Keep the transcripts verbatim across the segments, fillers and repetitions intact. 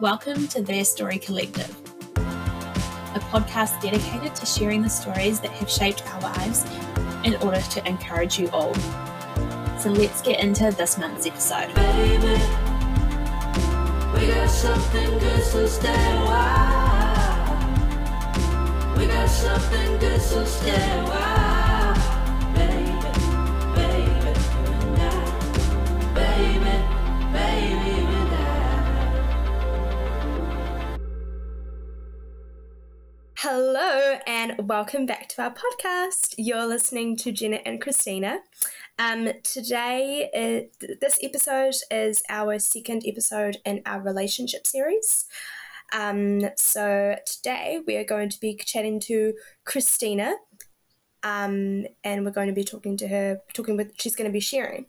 Welcome to Their Story Collective, a podcast dedicated to sharing the stories that have shaped our lives in order to encourage you all. So let's get into this month's episode. Baby, we got something good, so stay wild. We got something good, so stay wild. Baby, baby, you and I. Baby, baby, you and I. Hello and welcome back to our podcast. You're listening to Jenna and Christina. Um, today, uh, th- this episode is our second episode in our relationship series. Um, so today we are going to be chatting to Christina, um, and we're going to be talking to her, talking with, she's going to be sharing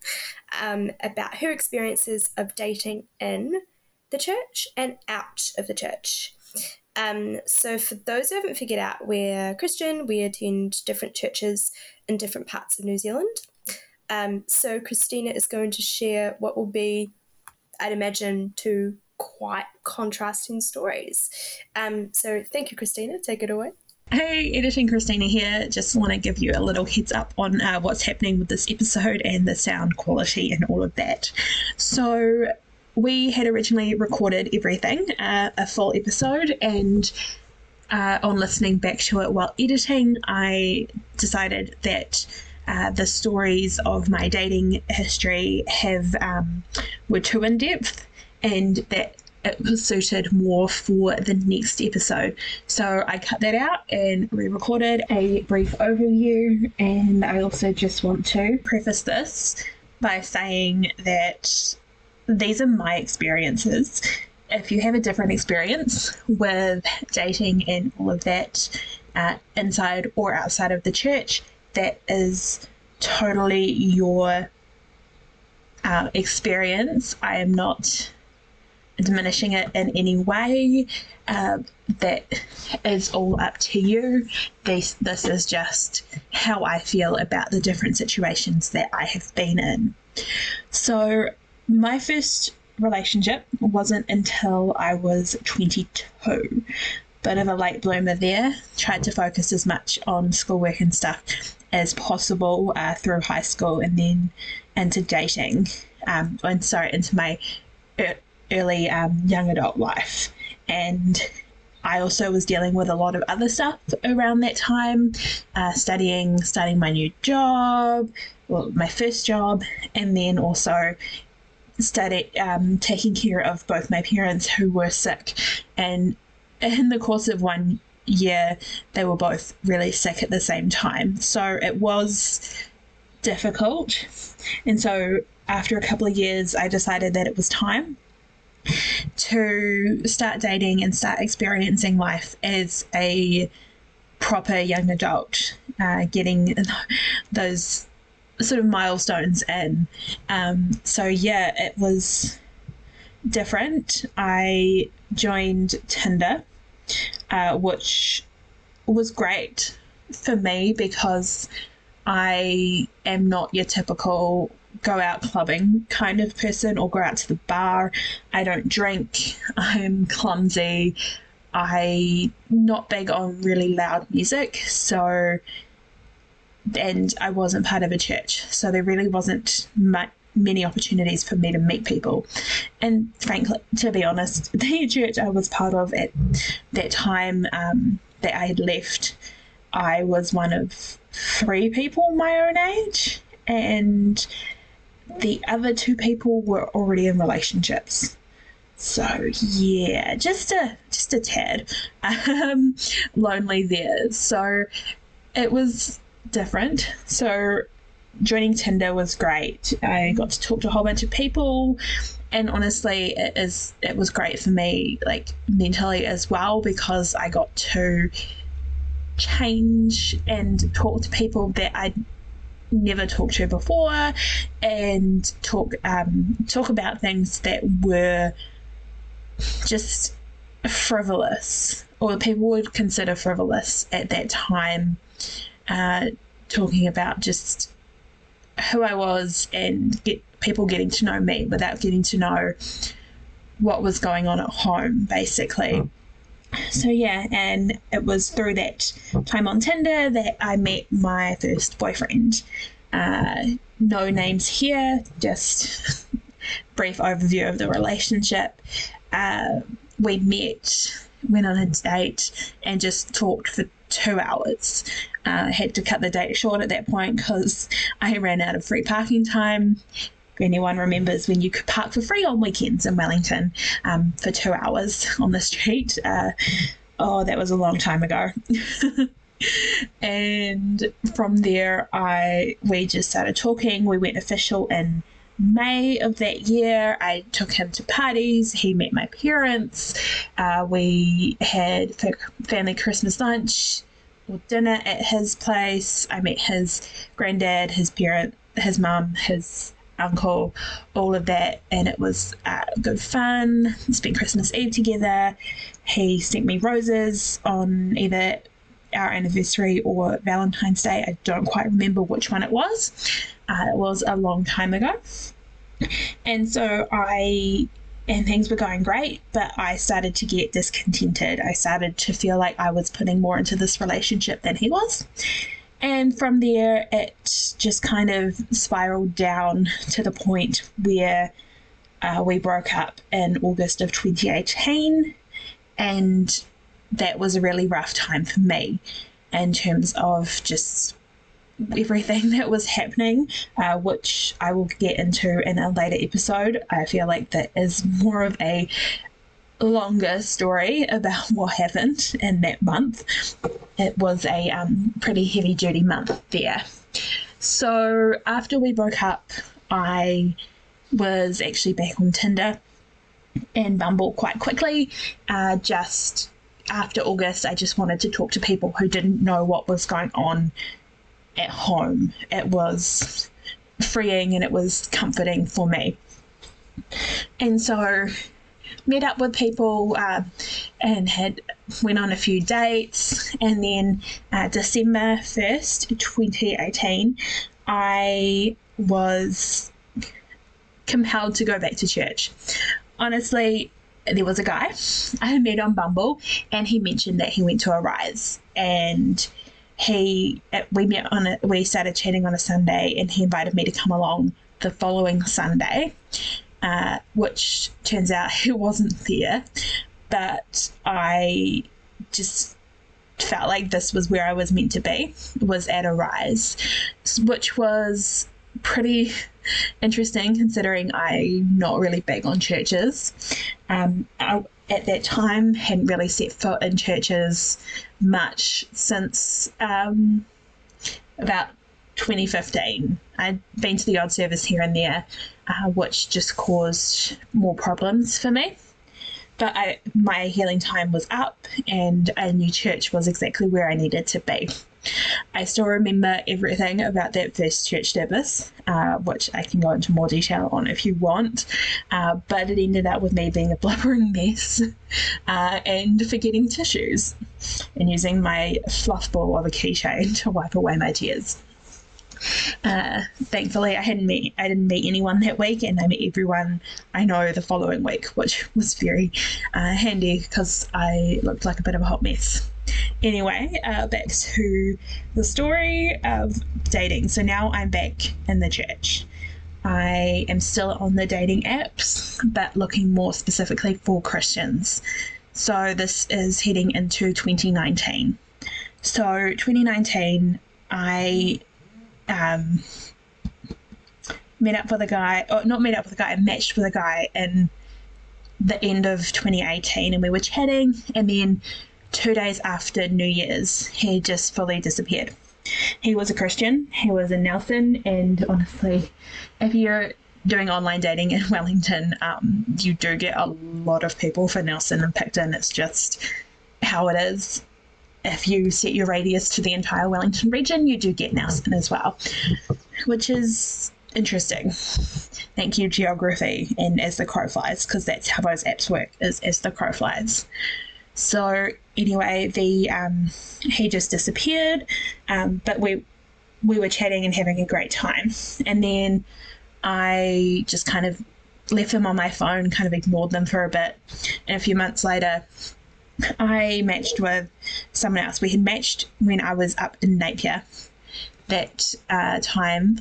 um, about her experiences of dating in the church and out of the church. Um, so for those who haven't figured out, we're Christian, we attend different churches in different parts of New Zealand. Um, so Christina is going to share what will be, I'd imagine, two quite contrasting stories. Um, so thank you, Christina. Take it away. Hey, Editing Christina here. Just want to give you a little heads up on uh, what's happening with this episode and the sound quality and all of that. So we had originally recorded everything, uh, a full episode, and uh, on listening back to it while editing, I decided that uh, the stories of my dating history have um, were too in-depth and that it was suited more for the next episode. So I cut that out and re-recorded a brief overview, and I also just want to preface this by saying that these are my experiences. If you have a different experience with dating and all of that, uh, inside or outside of the church, that is totally your uh, experience. I am not diminishing it in any way. Uh, that is all up to you. This, this is just how I feel about the different situations that I have been in. So my first relationship wasn't until I was twenty-two. Bit of a late bloomer there. Tried to focus as much on schoolwork and stuff as possible uh, through high school and then into dating. Um, and sorry, into my er- early um, young adult life. And I also was dealing with a lot of other stuff around that time, uh, studying, starting my new job, well, my first job, and then also started um, taking care of both my parents who were sick, and in the course of one year they were both really sick at the same time, so it was difficult. And so after a couple of years I decided that it was time to start dating and start experiencing life as a proper young adult, uh, getting those sort of milestones in. Um, so yeah, it was different. I joined Tinder, uh, which was great for me because I am not your typical go out clubbing kind of person or go out to the bar. I don't drink. I'm clumsy. I'm not big on really loud music. So and I wasn't part of a church, so there really wasn't much, many opportunities for me to meet people. And frankly, to be honest, the church I was part of at that time um, that I had left, I was one of three people my own age, and the other two people were already in relationships. So yeah, just a just a tad um, lonely there. So it was different. So joining Tinder was great. I got to talk to a whole bunch of people, and honestly it is it was great for me, like mentally as well, because I got to change and talk to people that I'd never talked to before, and talk um talk about things that were just frivolous, or people would consider frivolous at that time. Uh, talking about just who I was and get people getting to know me without getting to know what was going on at home, basically. Mm. So yeah, and it was through that time on Tinder that I met my first boyfriend. Uh, no names here, just brief overview of the relationship. Uh, we met, went on a date, and just talked for two hours. Uh, had to cut the date short at that point because I ran out of free parking time. Anyone remembers when you could park for free on weekends in Wellington um, for two hours on the street. Uh, oh, that was a long time ago. And from there, I we just started talking. We went official in May of that year. I took him to parties. He met my parents. Uh, we had family Christmas lunch or dinner at his place. I met his granddad, his parent, his mum, his uncle, all of that, and it was uh, good fun. We spent Christmas Eve together. He sent me roses on either our anniversary or Valentine's Day. I don't quite remember which one it was. Uh, it was a long time ago. And so I, and things were going great, but I started to get discontented. I started to feel like I was putting more into this relationship than he was. And from there, it just kind of spiraled down to the point where uh, we broke up in August of twenty eighteen. And that was a really rough time for me in terms of just everything that was happening, uh, which I will get into in a later episode. I feel like that is more of a longer story about what happened in that month. It was a um, pretty heavy duty month there. So after we broke up, I was actually back on Tinder and Bumble quite quickly. Uh, just after August, I just wanted to talk to people who didn't know what was going on at home. It was freeing and it was comforting for me. And so met up with people uh, and had went on a few dates, and then uh, December first, twenty eighteen, I was compelled to go back to church. Honestly, there was a guy I met on Bumble, and he mentioned that he went to Arise, and he we met on a, we started chatting on a Sunday, and he invited me to come along the following Sunday. Uh, which turns out he wasn't there, but I just felt like this was where I was meant to be, was at Arise, which was pretty interesting considering I'm not really big on churches. Um, I, at that time, hadn't really set foot in churches much since um, about twenty fifteen. I'd been to the odd service here and there, uh, which just caused more problems for me. But I, my healing time was up, and I knew church was exactly where I needed to be. I still remember everything about that first church service, uh, which I can go into more detail on if you want, uh, but it ended up with me being a blubbering mess uh, and forgetting tissues and using my fluff ball of a keychain to wipe away my tears. Uh, thankfully I hadn't met, I didn't meet anyone that week, and I met everyone I know the following week, which was very uh, handy because I looked like a bit of a hot mess. Anyway, uh, back to the story of dating. So now I'm back in the church. I am still on the dating apps, but looking more specifically for Christians. So this is heading into twenty nineteen. So twenty nineteen, I Um, met up with a guy, or not met up with a guy, I matched with a guy in the end of twenty eighteen, and we were chatting, and then two days after New Year's, he just fully disappeared. He was a Christian, he was in Nelson, and honestly, if you're doing online dating in Wellington, um, you do get a lot of people for Nelson and Picton. It's just how it is. If you set your radius to the entire Wellington region, you do get Nelson as well, which is interesting. Thank you, geography, and As the Crow Flies, because that's how those apps work, is As the Crow Flies. So anyway, the um, he just disappeared, um, but we we were chatting and having a great time. And then I just kind of left them on my phone, kind of ignored them for a bit. And a few months later, I matched with someone else. We had matched when I was up in Napier that uh, time.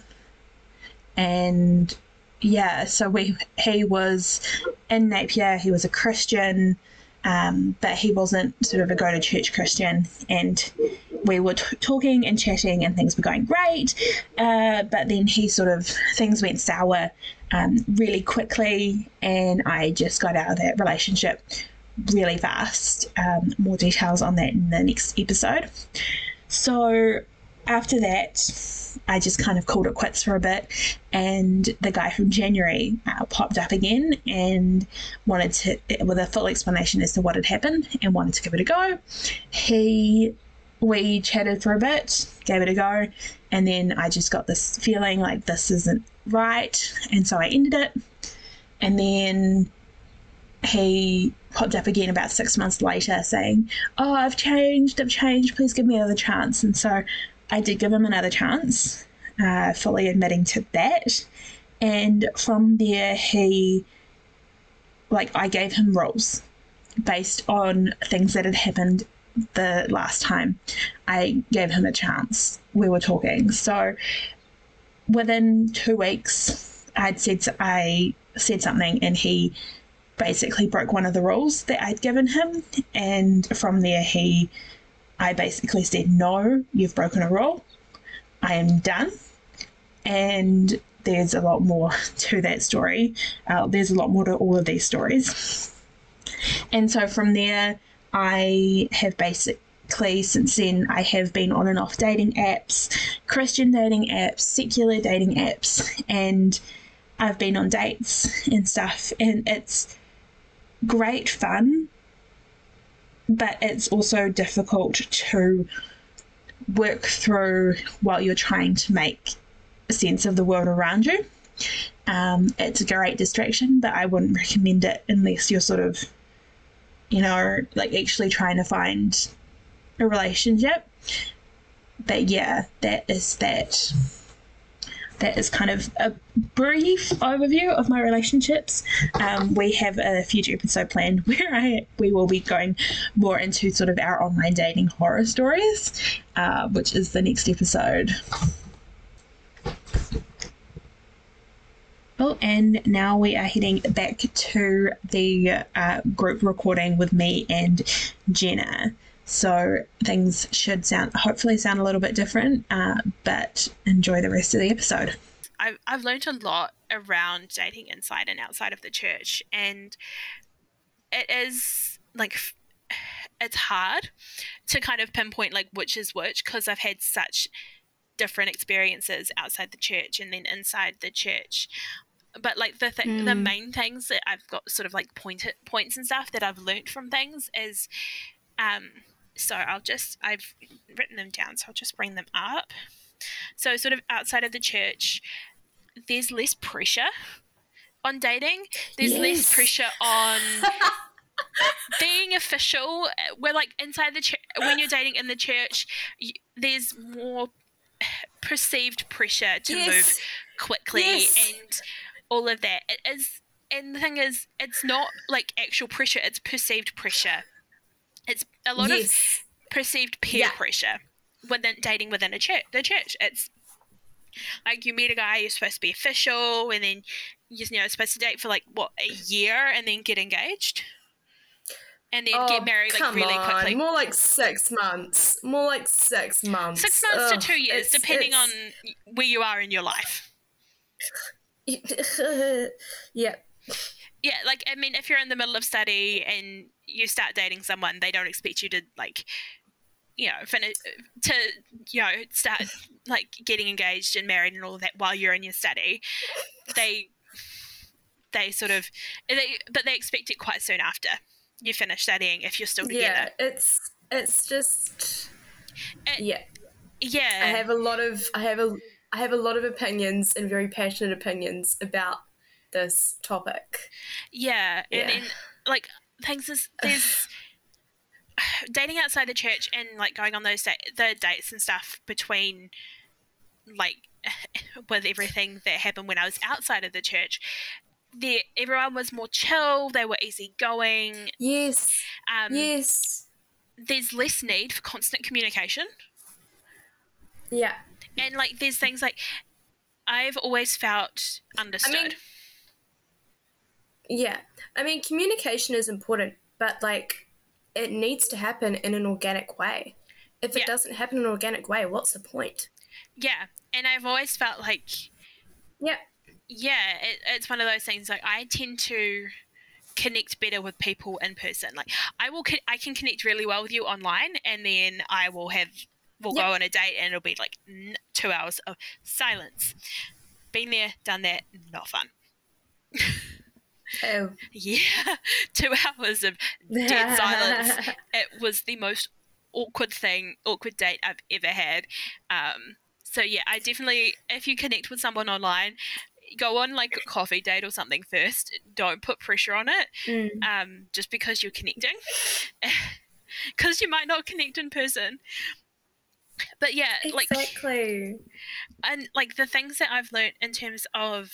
And yeah, so we he was in Napier. He was a Christian, um, but he wasn't sort of a go-to-church Christian. And we were t- talking and chatting and things were going great. Uh, but then he sort of, things went sour um, really quickly. And I just got out of that relationship really fast. Um, more details on that in the next episode. So after that, I just kind of called it quits for a bit, and the guy from January uh, popped up again and wanted to, with a full explanation as to what had happened, and wanted to give it a go. He, we chatted for a bit, gave it a go, and then I just got this feeling like this isn't right, and so I ended it. And then he popped up again about six months later saying, oh, I've changed, I've changed, please give me another chance. And so I did give him another chance, uh, fully admitting to that. And from there, he, like, I gave him rules based on things that had happened the last time I gave him a chance. We were talking. So within two weeks, I'd said, I said something, and he basically broke one of the rules that I'd given him. And from there, he, I basically said, no, you've broken a rule. I am done. And there's a lot more to that story. Uh, there's a lot more to all of these stories. And so from there, I have basically, since then, I have been on and off dating apps, Christian dating apps, secular dating apps, and I've been on dates and stuff. And it's great fun, but it's also difficult to work through while you're trying to make sense of the world around you. Um, it's a great distraction, but I wouldn't recommend it unless you're sort of, you know, like actually trying to find a relationship. But yeah, that is that. That is kind of a brief overview of my relationships. Um, we have a future episode planned where I we will be going more into sort of our online dating horror stories, uh, which is the next episode. Oh, and now we are heading back to the uh, group recording with me and Jenna. So things should sound, hopefully sound a little bit different, uh, but enjoy the rest of the episode. I've, I've learned a lot around dating inside and outside of the church, and it is like, it's hard to kind of pinpoint like which is which, because I've had such different experiences outside the church and then inside the church. But like the th- mm. the main things that I've got sort of like point points and stuff that I've learned from things is, um, So I'll just, I've written them down, so I'll just bring them up. So sort of outside of the church, there's less pressure on dating. There's yes. less pressure on being official. We're like inside the church, when you're dating in the church, you, there's more perceived pressure to yes. move quickly yes. and all of that. It is, and the thing is, it's not like actual pressure, it's perceived pressure. It's a lot yes. of perceived peer yeah. pressure within dating within a church. The church, it's like you meet a guy, you're supposed to be official, and then you know you're supposed to date for like what a year, and then get engaged, and then oh, get married like come really on. quickly. More like six months. More like six months. Six months Ugh, to two years, it's, depending it's... on where you are in your life. yeah. Yeah, like, I mean, if you're in the middle of study and you start dating someone, they don't expect you to, like, you know, finish, to, you know, start, like, getting engaged and married and all of that while you're in your study. They, they sort of, they, but they expect it quite soon after you finish studying if you're still together. Yeah, it's, it's just, it, yeah. Yeah. I have a lot of, I have a, I have a lot of opinions and very passionate opinions about this topic. Yeah, yeah. And then like things is there's dating outside the church and like going on those da- the dates and stuff between like with everything that happened when I was outside of the church, the everyone was more chill, they were easygoing. Yes. Um, yes. There's less need for constant communication. Yeah. And, like, there's things like I've always felt understood. I mean, yeah. I mean, communication is important, but, like, it needs to happen in an organic way. If it yeah. doesn't happen in an organic way, what's the point? Yeah. And I've always felt like... Yeah. Yeah, it, it's one of those things, like, I tend to connect better with people in person. Like, I will, I can connect really well with you online, and then I will have... We'll yep. go on a date and it'll be like two hours of silence. Been there, done that, not fun. Oh. Yeah, two hours of dead silence. It was the most awkward thing, awkward date I've ever had. Um, so, yeah, I definitely, if you connect with someone online, go on like a coffee date or something first. Don't put pressure on it mm. um, just because you're connecting. Because you might not connect in person. But yeah, like exactly. And like the things that I've learned in terms of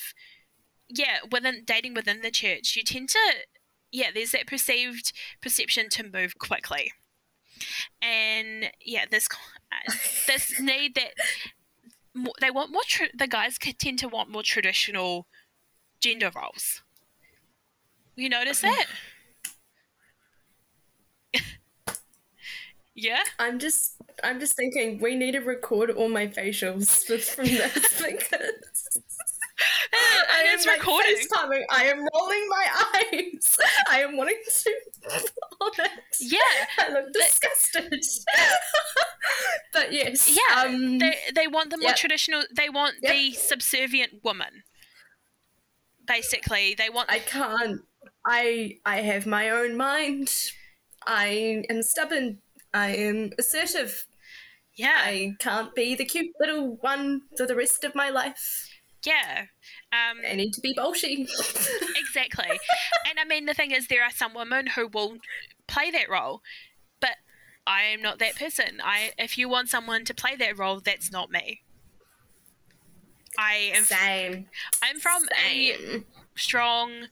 yeah, within dating within the church, you tend to yeah, there's that perceived perception to move quickly. And yeah, this uh, this need that more, they want more tra- the guys tend to want more traditional gender roles. You notice that? Yeah, I'm just, I'm just thinking we need to record all my facials from this because I am like FaceTiming. I am rolling my eyes. I am wanting to. Yeah, I look disgusted. But yes, yeah, um, they they want the more yep. traditional. They want yep. the subservient woman. Basically, they want. I can't. I I have my own mind. I am stubborn. I am assertive. Yeah. I can't be the cute little one for the rest of my life. Yeah. Um, I need to be bolshy. Exactly. And I mean, the thing is, there are some women who will play that role, but I am not that person. I, if you want someone to play that role, that's not me. I am. Same. I'm from Same. a strong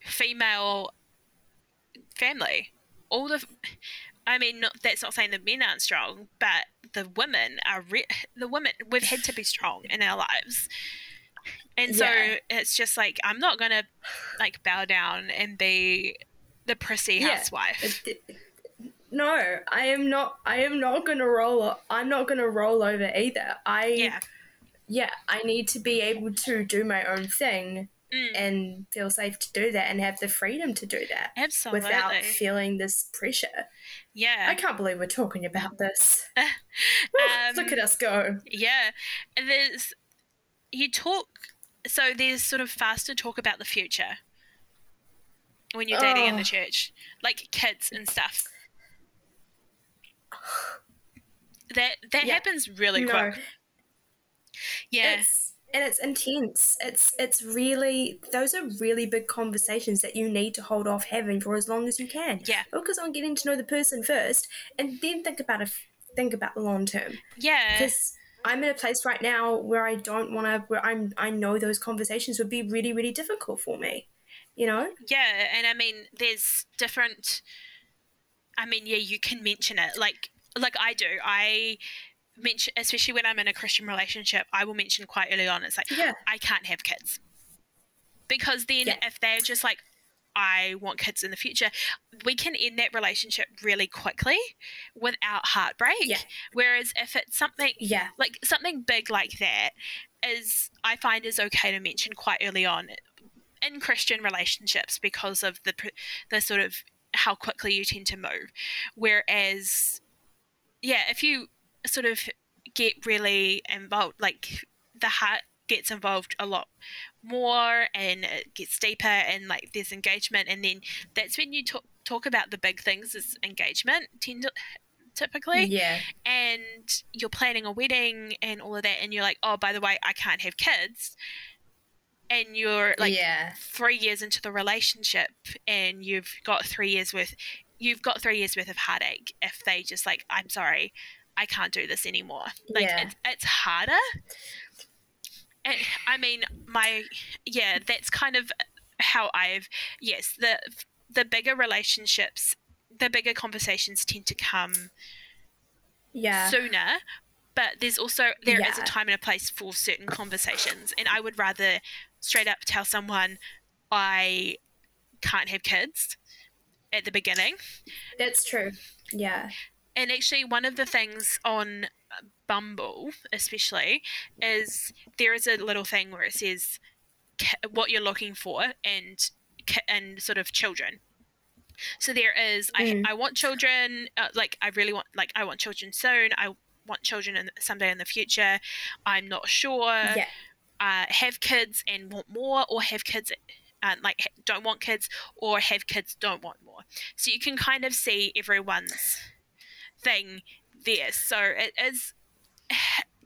female family. All the. I mean, not, that's not saying the men aren't strong, but the women are re- the women. We've had to be strong in our lives, and so yeah. it's just like I'm not gonna like bow down and be the prissy yeah. housewife. No, I am not. I am not gonna roll. I'm not gonna roll over either. I yeah, yeah I need to be able to do my own thing. Mm. And feel safe to do that and have the freedom to do that. Absolutely. Without feeling this pressure. Yeah. I can't believe we're talking about this. Uh, um, Look at us go. Yeah. And there's, you talk, so there's sort of faster talk about the future when you're dating oh. in the church, like kids and stuff. That that yeah. happens really no. quick. Yeah. It's, And it's intense. It's it's really, those are really big conversations that you need to hold off having for as long as you can. Yeah. Focus on getting to know the person first and then think about it, think about the long term. Yeah. Because I'm in a place right now where I don't want to, where I'm, I know those conversations would be really, really difficult for me, you know? Yeah. And I mean, there's different, I mean, yeah, you can mention it. Like, like I do. I... Mention, especially when I'm in a Christian relationship, I will mention quite early on, it's like, yeah. I can't have kids. Because then yeah. if they're just like, I want kids in the future, we can end that relationship really quickly without heartbreak. Yeah. Whereas if it's something yeah. like something big like that, is I find is okay to mention quite early on in Christian relationships because of the the sort of how quickly you tend to move. Whereas, yeah, if you... sort of get really involved, like the heart gets involved a lot more and it gets deeper and like there's engagement, and then that's when you talk talk about the big things is engagement typically yeah and you're planning a wedding and all of that, and you're like, oh, by the way, I can't have kids, and you're like yeah. three years into the relationship and you've got three years worth you've got three years worth of heartache if they just like, I'm sorry, I can't do this anymore. Like yeah. it's, it's harder. And I mean, my, yeah, that's kind of how I've, yes, the the bigger relationships, the bigger conversations tend to come yeah. sooner, but there's also, there yeah. is a time and a place for certain conversations, and I would rather straight up tell someone I can't have kids at the beginning. That's true. Yeah. And actually one of the things on Bumble especially is there is a little thing where it says what you're looking for and and sort of children. So there is mm. I, I want children, uh, like I really want, like I want children soon, I want children in, someday in the future, I'm not sure, yeah. uh, have kids and want more, or have kids and like don't want kids, or have kids, don't want more. So you can kind of see everyone's thing there. So it is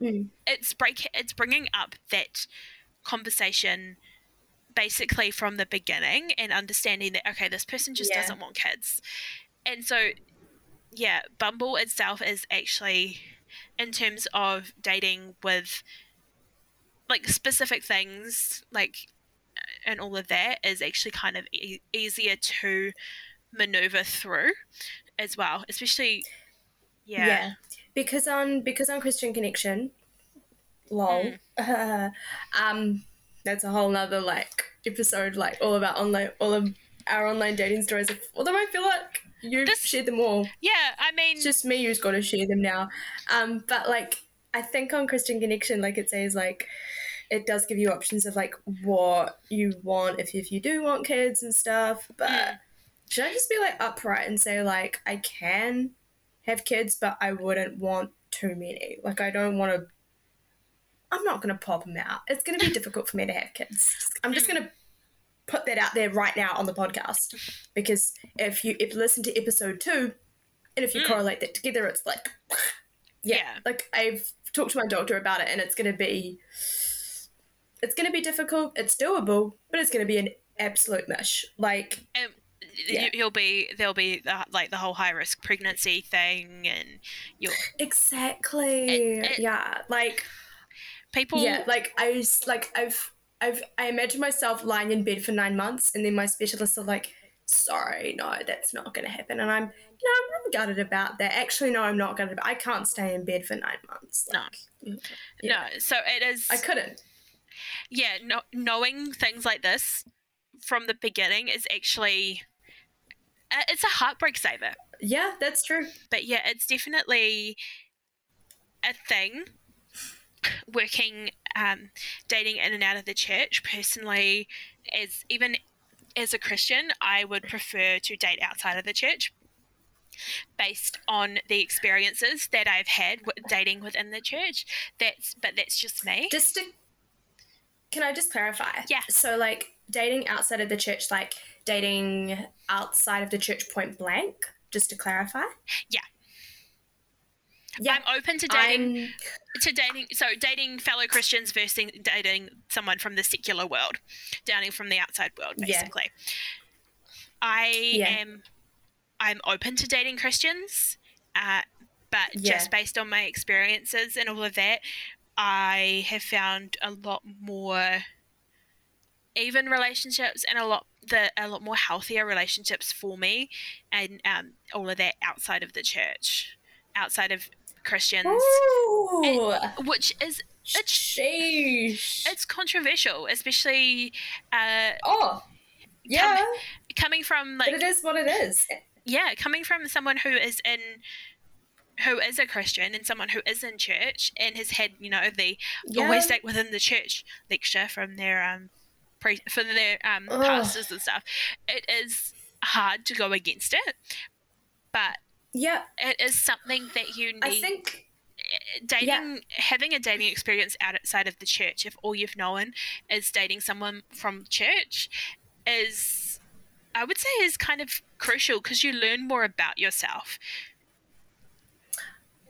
mm. it's break it's bringing up that conversation basically from the beginning and understanding that, okay, this person just yeah. doesn't want kids. And so yeah, Bumble itself is actually, in terms of dating with like specific things like and all of that, is actually kind of e- easier to maneuver through as well, especially yeah, yeah. because on because on Christian Connection, lol mm. um that's a whole nother like episode, like all about online, all of our online dating stories, although I feel like you've this, shared them all. Yeah, I mean it's just me who's got to share them now, um but like I think on Christian Connection, like it says like it does give you options of like what you want if, if you do want kids and stuff, but yeah. should I just be like upright and say like I can have kids but I wouldn't want too many, like I don't want to, I'm not going to pop them out, it's going to be difficult for me to have kids. I'm just going to put that out there right now on the podcast, because if you if listen to episode two and if you mm. correlate that together, it's like yeah, yeah like I've talked to my doctor about it and it's going to be It's going to be difficult. It's doable, but it's going to be an absolute mush. Like, um, yeah. you'll be there'll be the, like the whole high risk pregnancy thing, and you'll exactly it, it, yeah, like people yeah, like I like I've I've I imagine myself lying in bed for nine months, and then my specialists are like, sorry, no, that's not going to happen, and I'm you know I'm gutted about that. Actually, no, I'm not gutted. I can't stay in bed for nine months. Like, no, yeah. no. So it is. I couldn't. Yeah, no, knowing things like this from the beginning is actually, it's a heartbreak saver. Yeah, that's true. But yeah, it's definitely a thing, working, um, dating in and out of the church. Personally, as even as a Christian, I would prefer to date outside of the church based on the experiences that I've had dating within the church. That's, but that's just me. Just to- Can I just clarify? Yeah. So, like, dating outside of the church, like, dating outside of the church point blank, just to clarify? Yeah. Yeah. I'm open to dating, I'm... to dating, so dating fellow Christians versus dating someone from the secular world, dating from the outside world, basically. Yeah. I yeah. am, I'm open to dating Christians, uh, but yeah. just based on my experiences and all of that, I have found a lot more even relationships and a lot the a lot more healthier relationships for me, and um, all of that outside of the church, outside of Christians, and, which is it's Sheesh. It's controversial, especially uh, oh yeah com- coming from like but it is what it is yeah coming from someone who is in. who is a Christian and someone who is in church and has had, you know, the yeah. always stay within the church lecture from their um pre- from their um Ugh. pastors and stuff. It is hard to go against it, but yeah, it is something that you need. I think dating yeah. having a dating experience outside of the church, if all you've known is dating someone from church, is I would say is kind of crucial, because you learn more about yourself.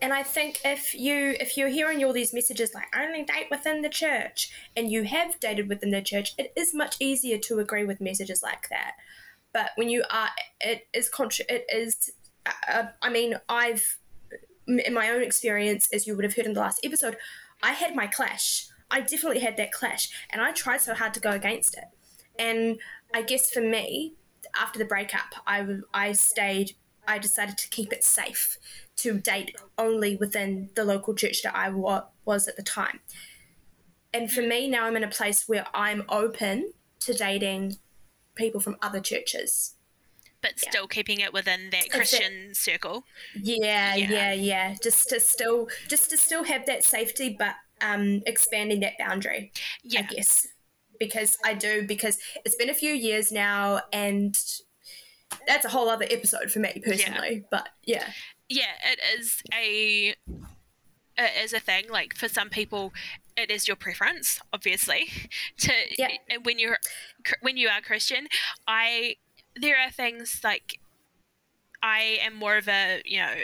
And I think if you if you're hearing all these messages like only date within the church, and you have dated within the church, it is much easier to agree with messages like that. But when you are, it is contra- it is. Uh, I mean, I've in my own experience, as you would have heard in the last episode, I had my clash. I definitely had that clash, and I tried so hard to go against it. And I guess for me, after the breakup, I, I stayed, I decided to keep it safe to date only within the local church that I wa- was at the time. And for me, now I'm in a place where I'm open to dating people from other churches. But yeah. Still keeping it within that Christian that, circle. Yeah, yeah, yeah, yeah. Just to still just to still have that safety, but um, expanding that boundary, yeah. I guess. Because I do, because it's been a few years now, and that's a whole other episode for me personally. Yeah. But yeah. Yeah, it is a it is a thing. Like, for some people it is your preference, obviously, to yeah. when you're when you are Christian. I there are things like I am more of a, you know,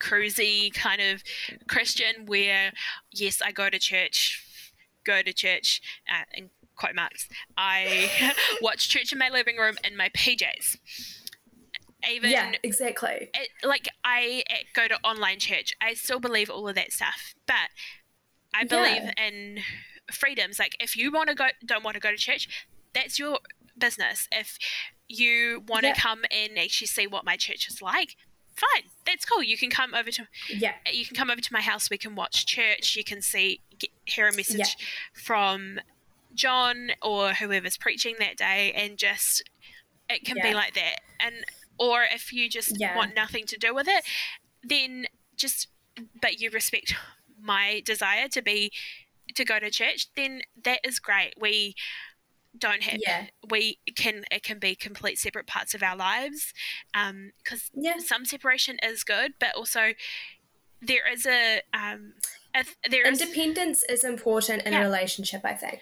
cruisy kind of Christian where, yes, I go to church, go to church, uh, in quote marks, I watch church in my living room in my P Js. Even, yeah, exactly. It, like I it, go to online church. I still believe all of that stuff, but I believe yeah. in freedoms. Like, if you want to go, don't want to go to church, that's your business. If you want to yeah. come and actually see what my church is like, fine, that's cool. You can come over to yeah you can come over to my house, we can watch church, you can see get, hear a message yeah. from John or whoever's preaching that day, and just it can yeah. be like that. And or if you just yeah. want nothing to do with it, then just but you respect my desire to be to go to church, then that is great. We don't have yeah. we can it can be complete separate parts of our lives, um because yeah. some separation is good, but also there is a um a, there independence is, is important in yeah. a relationship. I think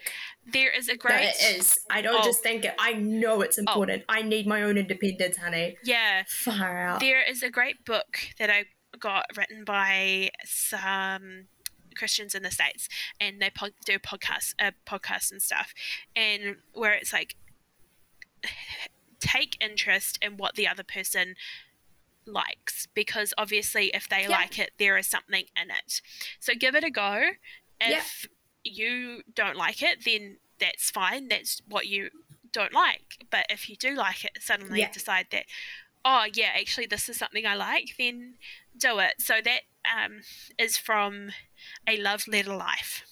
there is a great no, it is I don't oh. just think it I know it's important oh. I need my own independence, honey. Yeah far out there is a great book that I got written by some Christians in the States, and they pod- do podcasts uh, podcasts and stuff, and where it's like, take interest in what the other person likes, because obviously if they yeah. like it, there is something in it, so give it a go. If yeah. you don't like it, then that's fine, that's what you don't like. But if you do like it, suddenly yeah. decide that, oh yeah, actually this is something I like, then do it. So that um is from A Love Letter Life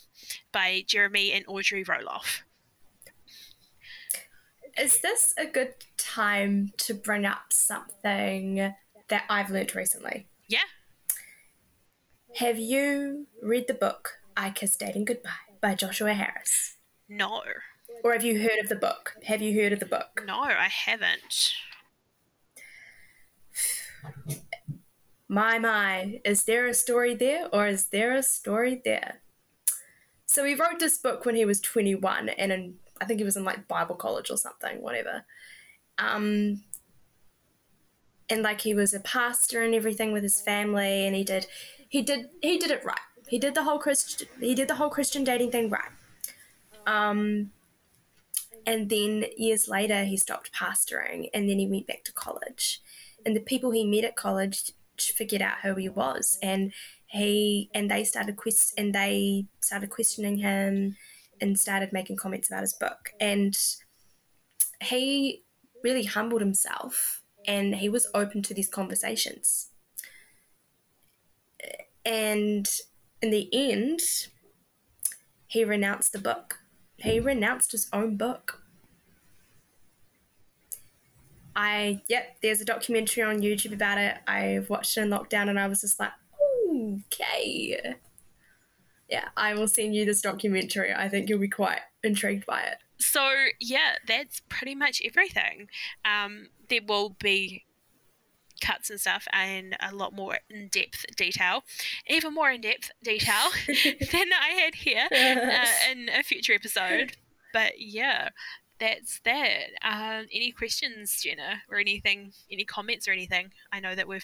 by Jeremy and Audrey Roloff. Is this a good time to bring up something that I've learned recently? Yeah. Have you read the book I Kissed Dating Goodbye by Joshua Harris? No. Or have you heard of the book? Have you heard of the book? No, I haven't. My, my, is there a story there or is there a story there? So he wrote this book when he was twenty-one, and in, I think he was in like Bible college or something, whatever. Um, and like he was a pastor and everything with his family, and he did, he did, he did it right. He did the whole Christian, he did the whole Christian dating thing right. Um, and then years later he stopped pastoring, and then he went back to college, and the people he met at college figured out who he was, and he and they started quest and they started questioning him and started making comments about his book, and he really humbled himself, and he was open to these conversations, and in the end he renounced the book. He renounced his own book. I, yep, there's a documentary on YouTube about it. I watched it in lockdown, and I was just like, okay. Yeah, I will send you this documentary. I think you'll be quite intrigued by it. So, yeah, that's pretty much everything. Um, there will be cuts and stuff and a lot more in-depth detail, even more in-depth detail than I had here uh, in a future episode. But, yeah. That's that. Um, any questions, Jenna, or anything, any comments or anything? I know that we've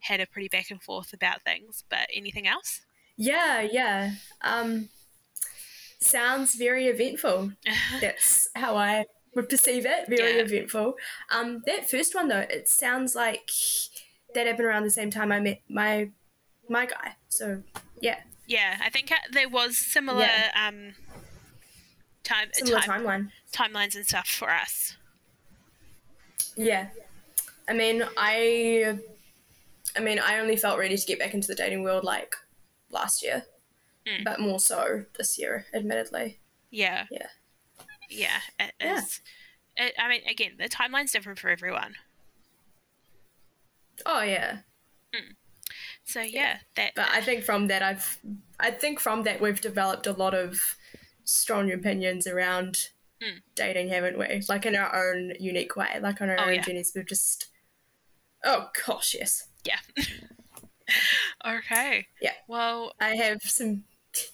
had a pretty back and forth about things, but anything else? Yeah, yeah. Um, sounds very eventful. That's how I would perceive it, very yeah. eventful. Um, that first one, though, it sounds like that happened around the same time I met my my guy. So, yeah. Yeah, I think there was similar... Yeah. Um, Time, time, timeline. timelines and stuff for us. Yeah. I mean, I, I mean, I only felt ready to get back into the dating world like last year, mm. but more so this year, admittedly. Yeah. Yeah. Yeah. It is. Yeah. It, I mean, again, the timeline's different for everyone. Oh yeah. Mm. So yeah, yeah. that. But I think from that, I've, I think from that we've developed a lot of strong opinions around mm. dating, haven't we? Like in our own unique way, like on our oh, own yeah. journeys, we've just. Oh gosh, yes. Yeah. Okay. Yeah. Well, I have some.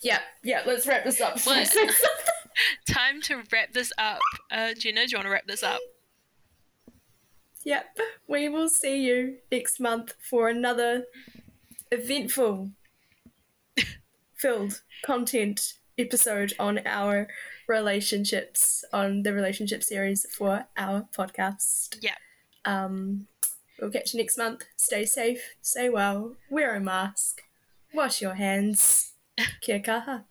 Yeah, yeah. Let's wrap this up. Time to wrap this up. Uh, Jenna, do you want to wrap this up? Yep. We will see you next month for another eventful filled content episode on our relationships, on the relationship series for our podcast. Yeah. Um, we'll catch you next month. Stay safe, stay well, wear a mask, wash your hands. Kia kaha.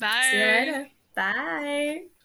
Bye. See you later. Bye.